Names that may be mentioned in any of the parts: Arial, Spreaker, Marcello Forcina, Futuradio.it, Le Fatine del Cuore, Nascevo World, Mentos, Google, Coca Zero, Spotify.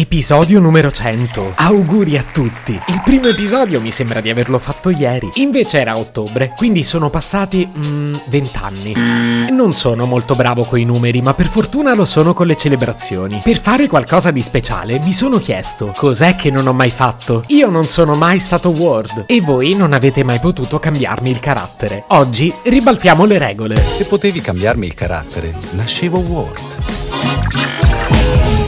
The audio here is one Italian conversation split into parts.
Episodio numero 100. Auguri a tutti. Il primo episodio mi sembra di averlo fatto ieri, invece era a ottobre, quindi sono passati 20 anni. Non sono molto bravo coi numeri, ma per fortuna lo sono con le celebrazioni. Per fare qualcosa di speciale mi sono chiesto: cos'è che non ho mai fatto? Io non sono mai stato World e voi non avete mai potuto cambiarmi il carattere. Oggi ribaltiamo le regole. Se potevi cambiarmi il carattere, nascevo World.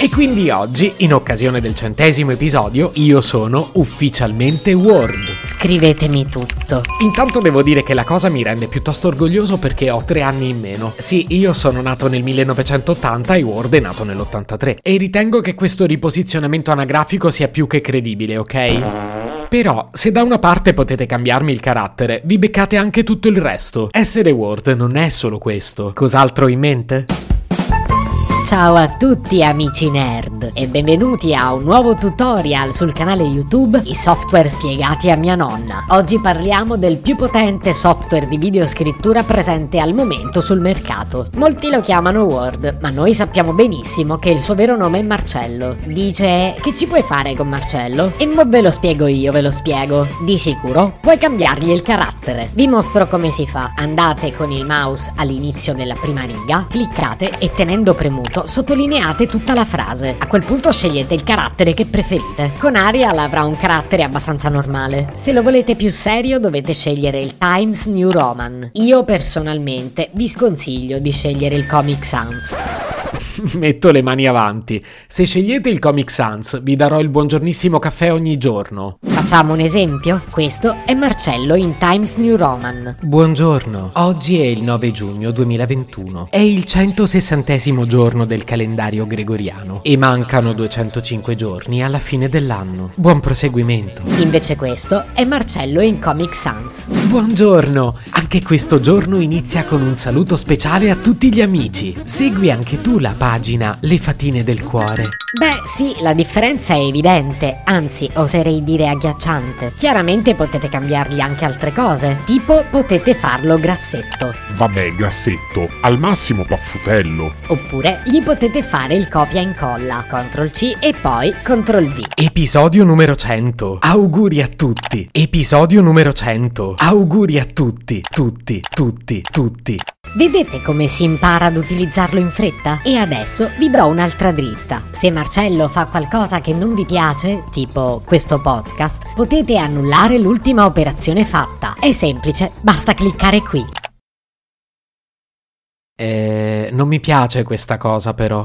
E quindi oggi, in occasione del 100° episodio, io sono ufficialmente World. Scrivetemi tutto. Intanto devo dire che la cosa mi rende piuttosto orgoglioso perché ho 3 anni in meno. Sì, io sono nato nel 1980 e World è nato nell'83. E ritengo che questo riposizionamento anagrafico sia più che credibile, ok? Però, se da una parte potete cambiarmi il carattere, vi beccate anche tutto il resto. Essere World non è solo questo. Cos'altro in mente? Ciao a tutti amici nerd e benvenuti a un nuovo tutorial sul canale YouTube I software spiegati a mia nonna. Oggi parliamo del più potente software di videoscrittura presente al momento sul mercato. Molti lo chiamano Word, ma noi sappiamo benissimo che il suo vero nome è Marcello. Dice: che ci puoi fare con Marcello? E mo ve lo spiego io, ve lo spiego. Di sicuro puoi cambiargli il carattere. Vi mostro come si fa. Andate con il mouse all'inizio della prima riga, cliccate e tenendo premuto sottolineate tutta la frase. A quel punto scegliete il carattere che preferite. Con Arial avrà un carattere abbastanza normale. Se lo volete più serio dovete scegliere il Times New Roman. Io personalmente vi sconsiglio di scegliere il Comic Sans. Metto le mani avanti. Se scegliete il Comic Sans vi darò il buongiornissimo caffè ogni giorno. Facciamo un esempio? Questo è Marcello in Times New Roman. Buongiorno. Oggi è il 9 giugno 2021. È il 160° giorno del calendario gregoriano e mancano 205 giorni alla fine dell'anno. Buon proseguimento. Invece questo è Marcello in Comic Sans. Buongiorno! Anche questo giorno inizia con un saluto speciale a tutti gli amici. Segui anche tu la pagina Le Fatine del Cuore. Beh sì, la differenza è evidente, anzi oserei dire agghiacciante. Chiaramente potete cambiargli anche altre cose, tipo potete farlo grassetto. Vabbè, grassetto, al massimo paffutello. Oppure gli potete fare il copia e incolla, Ctrl C e poi Ctrl V. Episodio numero 100. Auguri a tutti. Episodio numero 100. Auguri a tutti, tutti, tutti, tutti. Vedete come si impara ad utilizzarlo in fretta? E adesso vi do un'altra dritta. Se Marcello fa qualcosa che non vi piace, tipo questo podcast, potete annullare l'ultima operazione fatta. È semplice, basta cliccare qui. Non mi piace questa cosa però.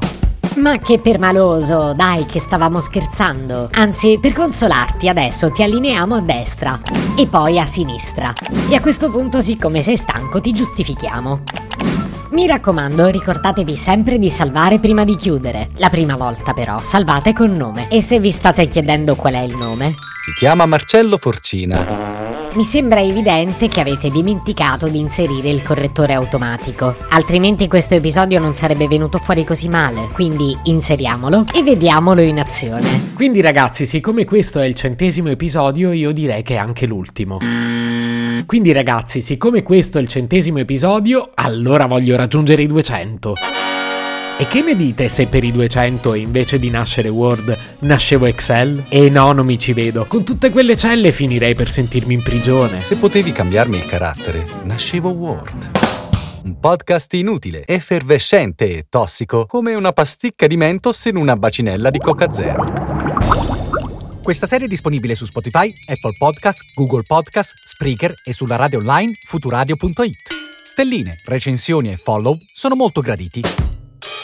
Ma che permaloso, dai che stavamo scherzando. Anzi, per consolarti adesso ti allineiamo a destra e poi a sinistra. E a questo punto, siccome sei stanco, ti giustifichiamo. Mi raccomando, ricordatevi sempre di salvare prima di chiudere. La prima volta però salvate con nome. E se vi state chiedendo qual è il nome? Si chiama Marcello Forcina. Mi sembra evidente che avete dimenticato di inserire il correttore automatico, altrimenti questo episodio non sarebbe venuto fuori così male, quindi inseriamolo e vediamolo in azione. Quindi ragazzi, siccome questo è il 100° episodio, io direi che è anche l'ultimo. Quindi ragazzi, siccome questo è il 100° episodio, allora voglio raggiungere i 200. E che ne dite se per i 200 invece di nascere Word nascevo Excel? E no, non mi ci vedo. Con tutte quelle celle finirei per sentirmi in prigione. Se potevi cambiarmi il carattere, nascevo Word. Un podcast inutile, effervescente e tossico, come una pasticca di Mentos in una bacinella di Coca Zero. Questa serie è disponibile su Spotify, Apple Podcast, Google Podcast, Spreaker e sulla radio online Futuradio.it. Stelline, recensioni e follow sono molto graditi.